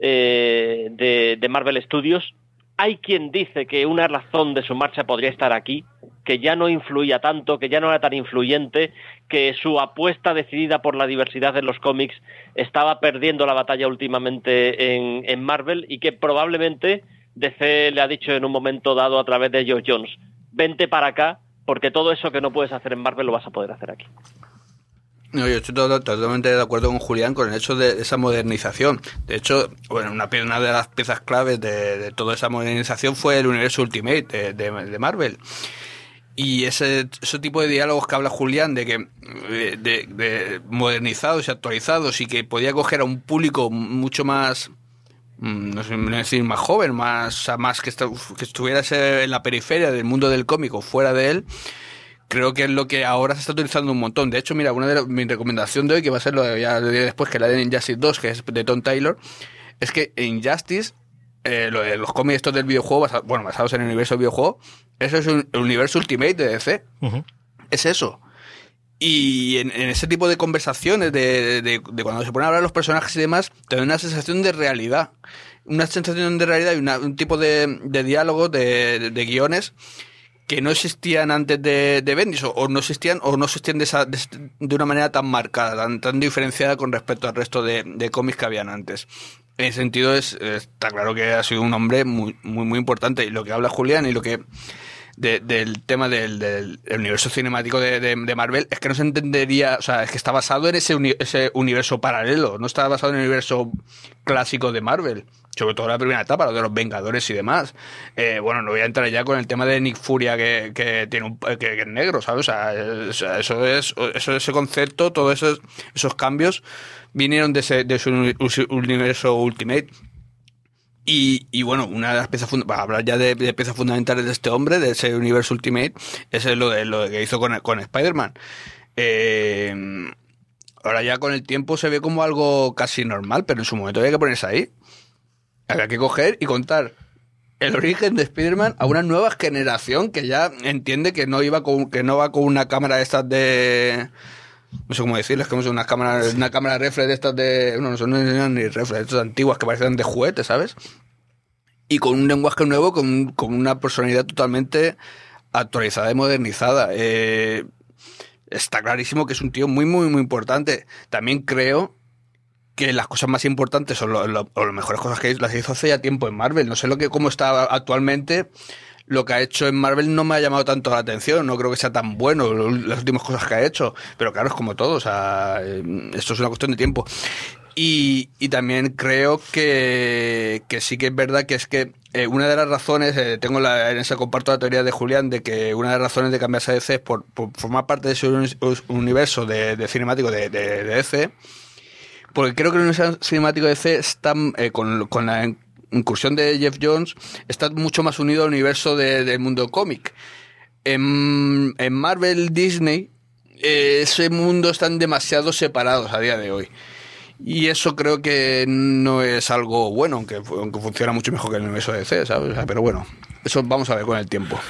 de Marvel Studios. Hay quien dice que una razón de su marcha podría estar aquí, que ya no influía tanto, que ya no era tan influyente, que su apuesta decidida por la diversidad en los cómics estaba perdiendo la batalla últimamente en Marvel, y que probablemente DC le ha dicho en un momento dado a través de Joss Jones, vente para acá, porque todo eso que no puedes hacer en Marvel lo vas a poder hacer aquí. No, yo estoy totalmente de acuerdo con Julián con el hecho de esa modernización. De hecho, bueno, una de las piezas claves de toda esa modernización fue el universo Ultimate de Marvel. Y ese tipo de diálogos que habla Julián de que de modernizados y actualizados y que podía coger a un público mucho más, no sé, no decir más joven, más que estuviera en la periferia del mundo del cómic o fuera de él. Creo que es lo que ahora se está utilizando un montón. De hecho, mira, una de mi recomendación de hoy, que va a ser lo de, ya lo diré después, que la de Injustice 2, que es de Tom Taylor, es que Injustice, lo de los cómics estos del videojuego, basados en el universo del videojuego, eso es el universo Ultimate de DC. Uh-huh. Es eso. Y en ese tipo de conversaciones, de cuando se ponen a hablar los personajes y demás, te da una sensación de realidad. Una sensación de realidad y un tipo de diálogo, de guiones, que no existían antes de Bendis, o no existían de una manera tan marcada, tan diferenciada con respecto al resto de cómics que habían antes. En ese sentido, está claro que ha sido un hombre muy muy muy importante, y lo que habla Julián y lo que del tema del universo cinemático de Marvel es que no se entendería, o sea, es que está basado en ese universo paralelo, no está basado en el universo clásico de Marvel. Sobre todo la primera etapa, lo de los Vengadores y demás. Bueno, no voy a entrar ya con el tema de Nick Furia, que tiene que es negro, ¿sabes? O sea, ese concepto, todos esos cambios vinieron de su universo Ultimate. Y bueno, una de las piezas para hablar ya de piezas fundamentales de este hombre, de ese universo Ultimate, es lo que hizo con Spider-Man. Ahora ya con el tiempo se ve como algo casi normal, pero en su momento había que ponerse ahí. Había que coger y contar el origen de Spider-Man a una nueva generación que ya entiende que no va con una cámara de estas de... No sé cómo decirles, que una cámara reflex de estas de... No son ni reflex, estas antiguas que parecían de juguete, ¿sabes? Y con un lenguaje nuevo, con una personalidad totalmente actualizada y modernizada. Está clarísimo que es un tío muy, muy, muy importante. También creo que las cosas más importantes son las mejores cosas que las hizo hace ya tiempo en Marvel. No sé cómo está actualmente. Lo que ha hecho en Marvel no me ha llamado tanto la atención. No creo que sea tan bueno las últimas cosas que ha hecho. Pero claro, es como todo. O sea, esto es una cuestión de tiempo. Y también creo que sí que es verdad que es que una de las razones, comparto la teoría de Julián, de que una de las razones de cambiarse a DC es por formar parte de ese universo de cinemático de DC. Porque creo que el universo cinemático de DC está, con la incursión de Jeff Jones, está mucho más unido al universo del mundo cómic. En Marvel, Disney, ese mundo están demasiado separados a día de hoy. Y eso creo que no es algo bueno, aunque funciona mucho mejor que el universo de DC, ¿sabes? O sea, pero bueno, eso vamos a ver con el tiempo.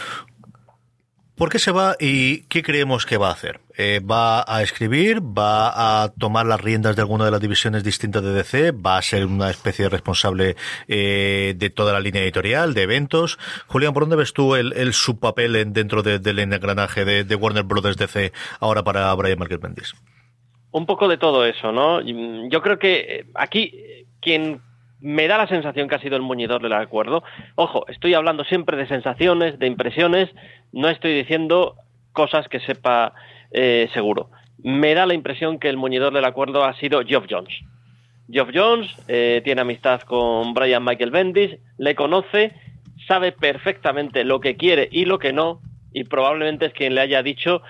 ¿Por qué se va y qué creemos que va a hacer? ¿Va a escribir? ¿Va a tomar las riendas de alguna de las divisiones distintas de DC? ¿Va a ser una especie de responsable de toda la línea editorial, de eventos? Julián, ¿por dónde ves tú su papel dentro del engranaje de Warner Brothers DC ahora para Brian Michael Bendis? Un poco de todo eso, ¿no? Yo creo que aquí quien... me da la sensación que ha sido el muñidor del acuerdo. Ojo, estoy hablando siempre de sensaciones, de impresiones, no estoy diciendo cosas que sepa seguro. Me da la impresión que el muñidor del acuerdo ha sido Geoff Jones. Geoff Jones tiene amistad con Brian Michael Bendis, le conoce, sabe perfectamente lo que quiere y lo que no, y probablemente es quien le haya dicho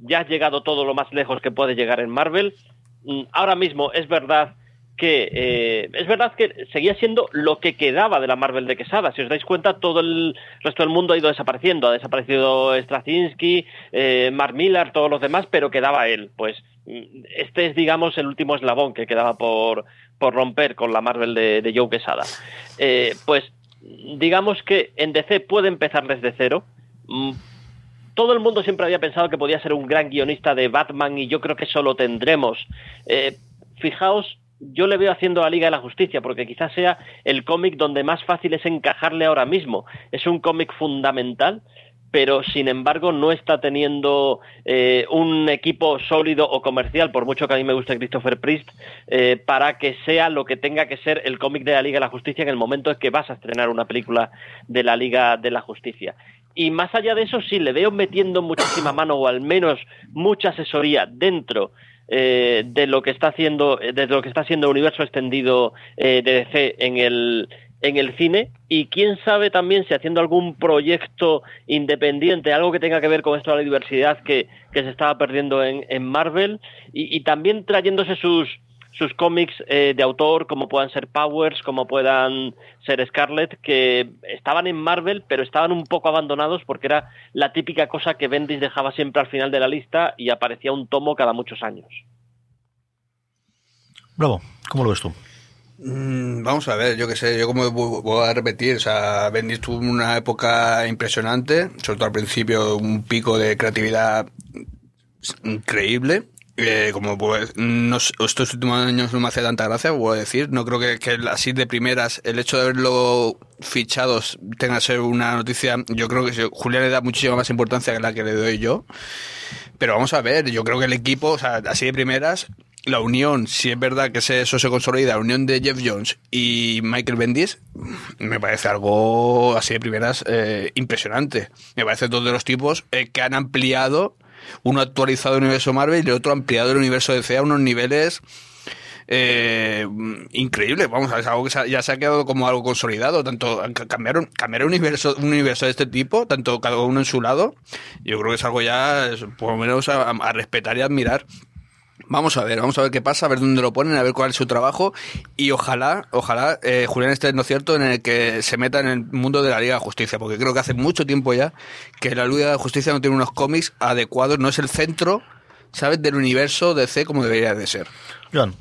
ya has llegado todo lo más lejos que puede llegar en Marvel. Ahora mismo es verdad que es verdad que seguía siendo lo que quedaba de la Marvel de Quesada. Si os dais cuenta, todo el resto del mundo ha ido desapareciendo. Ha desaparecido Straczynski, Mark Millar, todos los demás, pero quedaba él. Pues este es, digamos, el último eslabón que quedaba por romper con la Marvel de Joe Quesada. Pues digamos que en DC puede empezar desde cero. Todo el mundo siempre había pensado que podía ser un gran guionista de Batman, y yo creo que eso lo tendremos. Fijaos, yo le veo haciendo la Liga de la Justicia, porque quizás sea el cómic donde más fácil es encajarle ahora mismo. Es un cómic fundamental, pero sin embargo no está teniendo un equipo sólido o comercial, por mucho que a mí me guste Christopher Priest, para que sea lo que tenga que ser el cómic de la Liga de la Justicia en el momento en que vas a estrenar una película de la Liga de la Justicia. Y más allá de eso, sí, le veo metiendo muchísima mano, o al menos mucha asesoría dentro de lo que está haciendo Universo Extendido de DC en el cine, y quién sabe también si haciendo algún proyecto independiente, algo que tenga que ver con esto de la diversidad que se estaba perdiendo en Marvel, y también trayéndose sus cómics de autor, como puedan ser Powers, como puedan ser Scarlet, que estaban en Marvel pero estaban un poco abandonados porque era la típica cosa que Bendis dejaba siempre al final de la lista y aparecía un tomo cada muchos años. Bravo, ¿cómo lo ves tú? Vamos a ver, yo qué sé, yo como voy a repetir, o sea, Bendis tuvo una época impresionante, sobre todo al principio, un pico de creatividad increíble. Como pues, no, estos últimos años no me hace tanta gracia, voy a decir. No creo que así de primeras el hecho de haberlo fichado tenga que ser una noticia. Yo creo que si, Julián le da muchísima más importancia que la que le doy yo. Pero vamos a ver, yo creo que el equipo, o sea, así de primeras, la unión, si es verdad que eso se consolida, la unión de Jeff Jones y Michael Bendis, me parece algo así de primeras impresionante. Me parece dos de los tipos que han ampliado. Uno ha actualizado el universo Marvel y el otro ha ampliado el universo DC a unos niveles increíbles. Vamos, es algo que ya se ha quedado como algo consolidado. Tanto cambiar un universo de este tipo, tanto cada uno en su lado, yo creo que es algo ya, por lo menos, a respetar y admirar. Vamos a ver qué pasa, a ver dónde lo ponen, a ver cuál es su trabajo, y ojalá Julián esté en lo cierto en el que se meta en el mundo de la Liga de Justicia, porque creo que hace mucho tiempo ya que la Liga de Justicia no tiene unos cómics adecuados, no es el centro, ¿sabes?, del universo DC como debería de ser. Joan.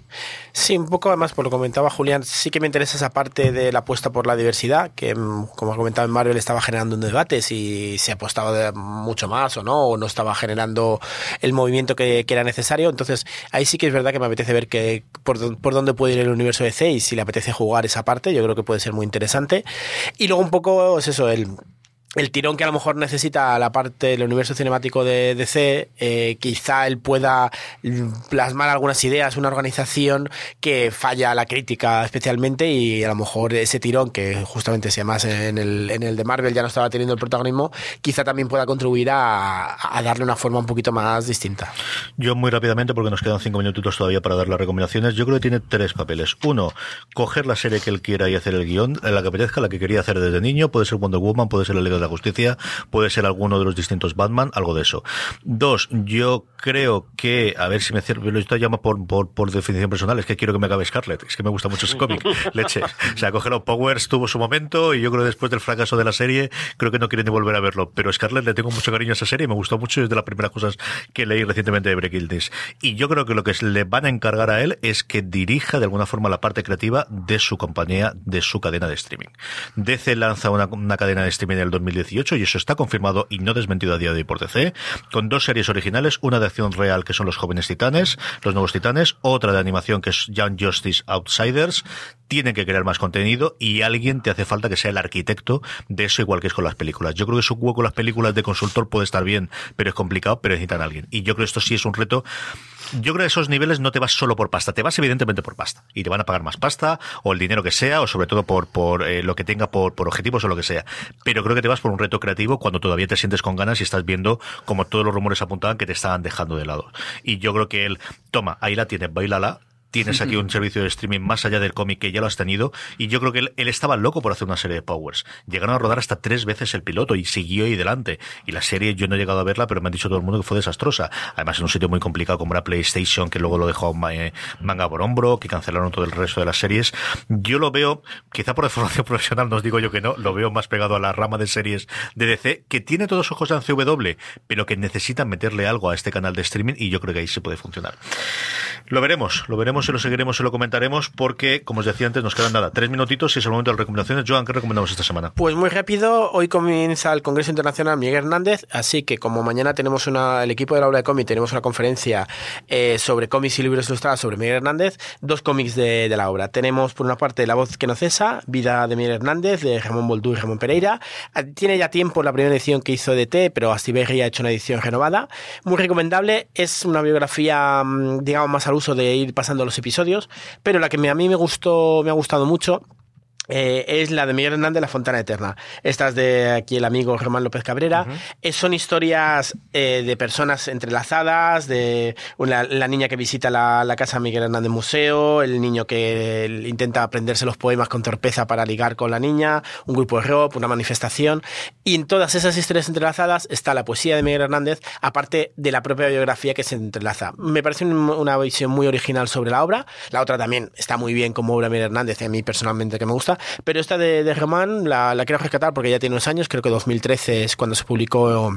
Sí, un poco además, por lo que comentaba Julián, sí que me interesa esa parte de la apuesta por la diversidad, que como has comentado en Marvel estaba generando un debate si se apostaba mucho más o no estaba generando el movimiento que era necesario. Entonces ahí sí que es verdad que me apetece ver que por dónde puede ir el universo DC, y si le apetece jugar esa parte, yo creo que puede ser muy interesante. Y luego un poco es eso, el tirón que a lo mejor necesita la parte del universo cinemático de DC, quizá él pueda plasmar algunas ideas, una organización que falla a la crítica especialmente, y a lo mejor ese tirón que justamente si además en el de Marvel ya no estaba teniendo el protagonismo, quizá también pueda contribuir a darle una forma un poquito más distinta. Yo muy rápidamente, porque nos quedan 5 minutitos todavía para dar las recomendaciones, yo creo que tiene 3 papeles. Uno, coger la serie que él quiera y hacer el guión, la que apetezca, la que quería hacer desde niño, puede ser Wonder Woman, puede ser la Liga de la Justicia, puede ser alguno de los distintos Batman, algo de eso. 2, yo creo que, a ver si me cierro, lo estoy llamando por definición personal, es que quiero que me acabe Scarlet, es que me gusta mucho ese cómic, leche. O sea, cogieron Powers, tuvo su momento, y yo creo que después del fracaso de la serie, creo que no quieren ni volver a verlo, pero Scarlet le tengo mucho cariño a esa serie, y me gustó mucho, y es de las primeras cosas que leí recientemente de Breakildis. Y yo creo que lo que le van a encargar a él es que dirija de alguna forma la parte creativa de su compañía, de su cadena de streaming. DC lanza una cadena de streaming en el 2018, y eso está confirmado y no desmentido a día de hoy por DC, con 2 series originales, una de acción real que son Los Jóvenes Titanes, Los Nuevos Titanes, otra de animación que es Young Justice Outsiders. Tienen que crear más contenido, y alguien te hace falta que sea el arquitecto de eso, igual que es con las películas. Yo creo que su hueco en las películas de consultor puede estar bien, pero es complicado, pero necesitan a alguien. Y yo creo que esto sí es un reto. Yo creo que a esos niveles no te vas solo por pasta, te vas evidentemente por pasta, y te van a pagar más pasta, o el dinero que sea, o sobre todo por lo que tenga por objetivos o lo que sea. Pero creo que te vas por un reto creativo cuando todavía te sientes con ganas y estás viendo, como todos los rumores apuntaban, que te estaban dejando de lado. Y yo creo que él, toma, ahí la tienes, bailala, tienes aquí un servicio de streaming más allá del cómic que ya lo has tenido, y yo creo que él estaba loco por hacer una serie de Powers. Llegaron a rodar hasta 3 veces el piloto y siguió ahí delante, y la serie yo no he llegado a verla, pero me han dicho todo el mundo que fue desastrosa, además en un sitio muy complicado como era PlayStation, que luego lo dejó manga por hombro, que cancelaron todo el resto de las series. Yo lo veo, quizá por formación profesional, no os digo yo que no, lo veo más pegado a la rama de series de DC, que tiene todos ojos en CW, pero que necesitan meterle algo a este canal de streaming, y yo creo que ahí se puede funcionar. Lo veremos y lo seguiremos y lo comentaremos, porque, como os decía antes, nos quedan nada, 3 minutitos y es el momento de las recomendaciones. Joan, ¿qué recomendamos esta semana? Pues muy rápido, hoy comienza el Congreso Internacional Miguel Hernández, así que como mañana tenemos el equipo de la aula de cómic, tenemos una conferencia sobre cómics y libros ilustrados sobre Miguel Hernández, 2 cómics de la obra. Tenemos por una parte La voz que no cesa, vida de Miguel Hernández, de Ramón Boldú y Ramón Pereira. Tiene ya tiempo la primera edición que hizo de T, pero Astiberri ha hecho una edición renovada. Muy recomendable, es una biografía, digamos, más al uso de ir pasando los episodios, pero la que a mí me ha gustado mucho, es la de Miguel Hernández, La Fontana Eterna. Esta es de aquí el amigo Germán López Cabrera. Uh-huh. Son historias de personas entrelazadas, de la niña que visita la casa de Miguel Hernández Museo, el niño que intenta aprenderse los poemas con torpeza para ligar con la niña, un grupo de rock, una manifestación. Y en todas esas historias entrelazadas está la poesía de Miguel Hernández, aparte de la propia biografía que se entrelaza. Me parece una visión muy original sobre la obra. La otra también está muy bien como obra de Miguel Hernández, a mí personalmente que me gusta. Pero esta de Germán la quiero rescatar porque ya tiene unos años, creo que 2013 es cuando se publicó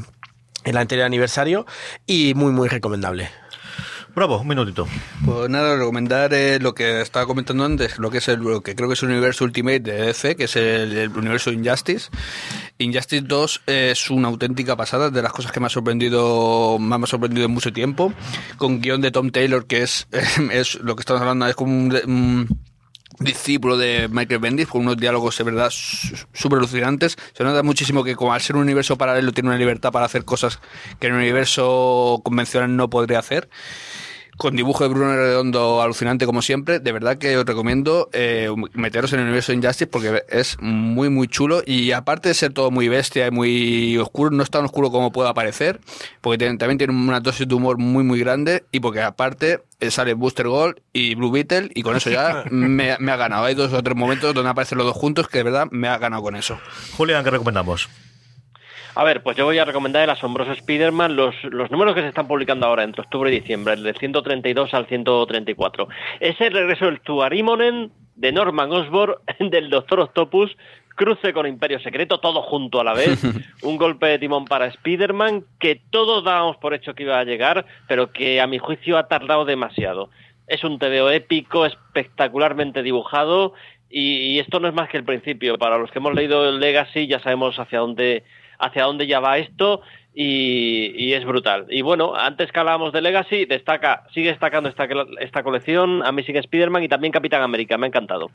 el anterior aniversario, y muy muy recomendable. Bravo, un minutito. Pues nada, recomendar lo que estaba comentando antes, lo que es lo que creo que es el universo Ultimate de DC, que es el universo Injustice. Injustice 2 es una auténtica pasada, de las cosas que me ha sorprendido en mucho tiempo, con guión de Tom Taylor, que es lo que estamos hablando, es como un discípulo de Michael Bendis, con unos diálogos de verdad súper alucinantes. Se nota muchísimo que, como al ser un universo paralelo, tiene una libertad para hacer cosas que en un universo convencional no podría hacer. Con dibujo de Bruno Redondo alucinante como siempre. De verdad que os recomiendo meteros en el universo de Injustice, porque es muy muy chulo, y aparte de ser todo muy bestia y muy oscuro, no es tan oscuro como pueda parecer, porque también tiene una dosis de humor muy muy grande, y porque aparte sale Booster Gold y Blue Beetle, y con eso ya me ha ganado. Hay 2 o 3 momentos donde aparecen los dos juntos que de verdad me ha ganado con eso. Julián, ¿qué recomendamos? A ver, pues yo voy a recomendar el asombroso Spider-Man, los números que se están publicando ahora entre octubre y diciembre, el del 132 al 134. Es el regreso del Tuarimonen, de Norman Osborn, del Doctor Octopus, cruce con Imperio Secreto, todo junto a la vez, un golpe de timón para Spider-Man, que todos dábamos por hecho que iba a llegar, pero que a mi juicio ha tardado demasiado. Es un TVO épico, espectacularmente dibujado, y esto no es más que el principio. Para los que hemos leído el Legacy ya sabemos hacia dónde ya va esto, y es brutal. Y bueno, antes que hablábamos de Legacy, sigue destacando esta colección Amazing Spider-Man, y también Capitán América, me ha encantado.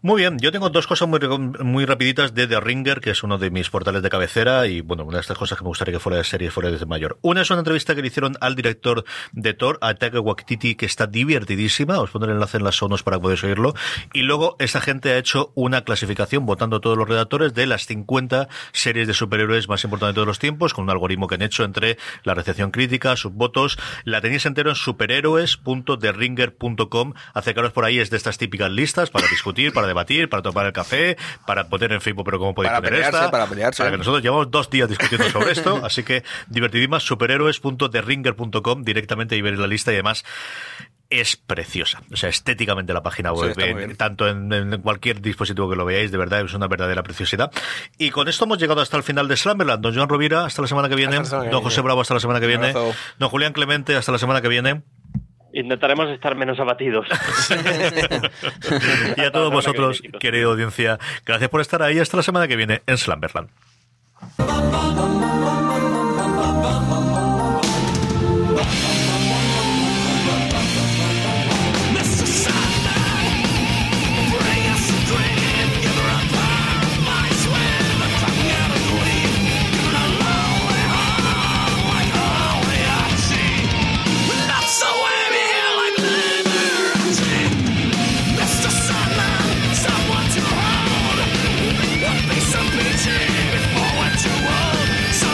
Muy bien, yo tengo 2 cosas muy, muy rapiditas de The Ringer, que es uno de mis portales de cabecera, y bueno, una de estas cosas que me gustaría que fuera de series fuera de mayor. Una es una entrevista que le hicieron al director de Thor, a Taika Waititi, que está divertidísima, os pondré el enlace en las sonos para que podáis oírlo, y luego esta gente ha hecho una clasificación, votando a todos los redactores, de las 50 series de superhéroes más importantes de todos los tiempos, con una algoritmo que han hecho entre la recepción crítica, sus votos. La tenéis entero en superhéroes.theringer.com. Acercaros por ahí, es de estas típicas listas para discutir, para debatir, para tomar el café, para poner en Facebook, pero cómo podéis poner pelearse, esta. Para que nosotros llevamos 2 días discutiendo sobre esto, así que divertidísimas, superhéroes.theringer.com, directamente ahí veréis la lista, y además es preciosa, o sea, estéticamente la página web, sí, tanto en cualquier dispositivo que lo veáis, de verdad, es una verdadera preciosidad. Y con esto hemos llegado hasta el final de Slumberland. Don Joan Rovira, hasta la semana que viene. Don José Bravo, hasta la semana que viene. Don Julián Clemente, hasta la semana que viene. Intentaremos estar menos abatidos. Y a todos vosotros, querida audiencia, gracias por estar ahí. Hasta la semana que viene en Slumberland. So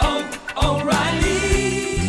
oh, O'Reilly.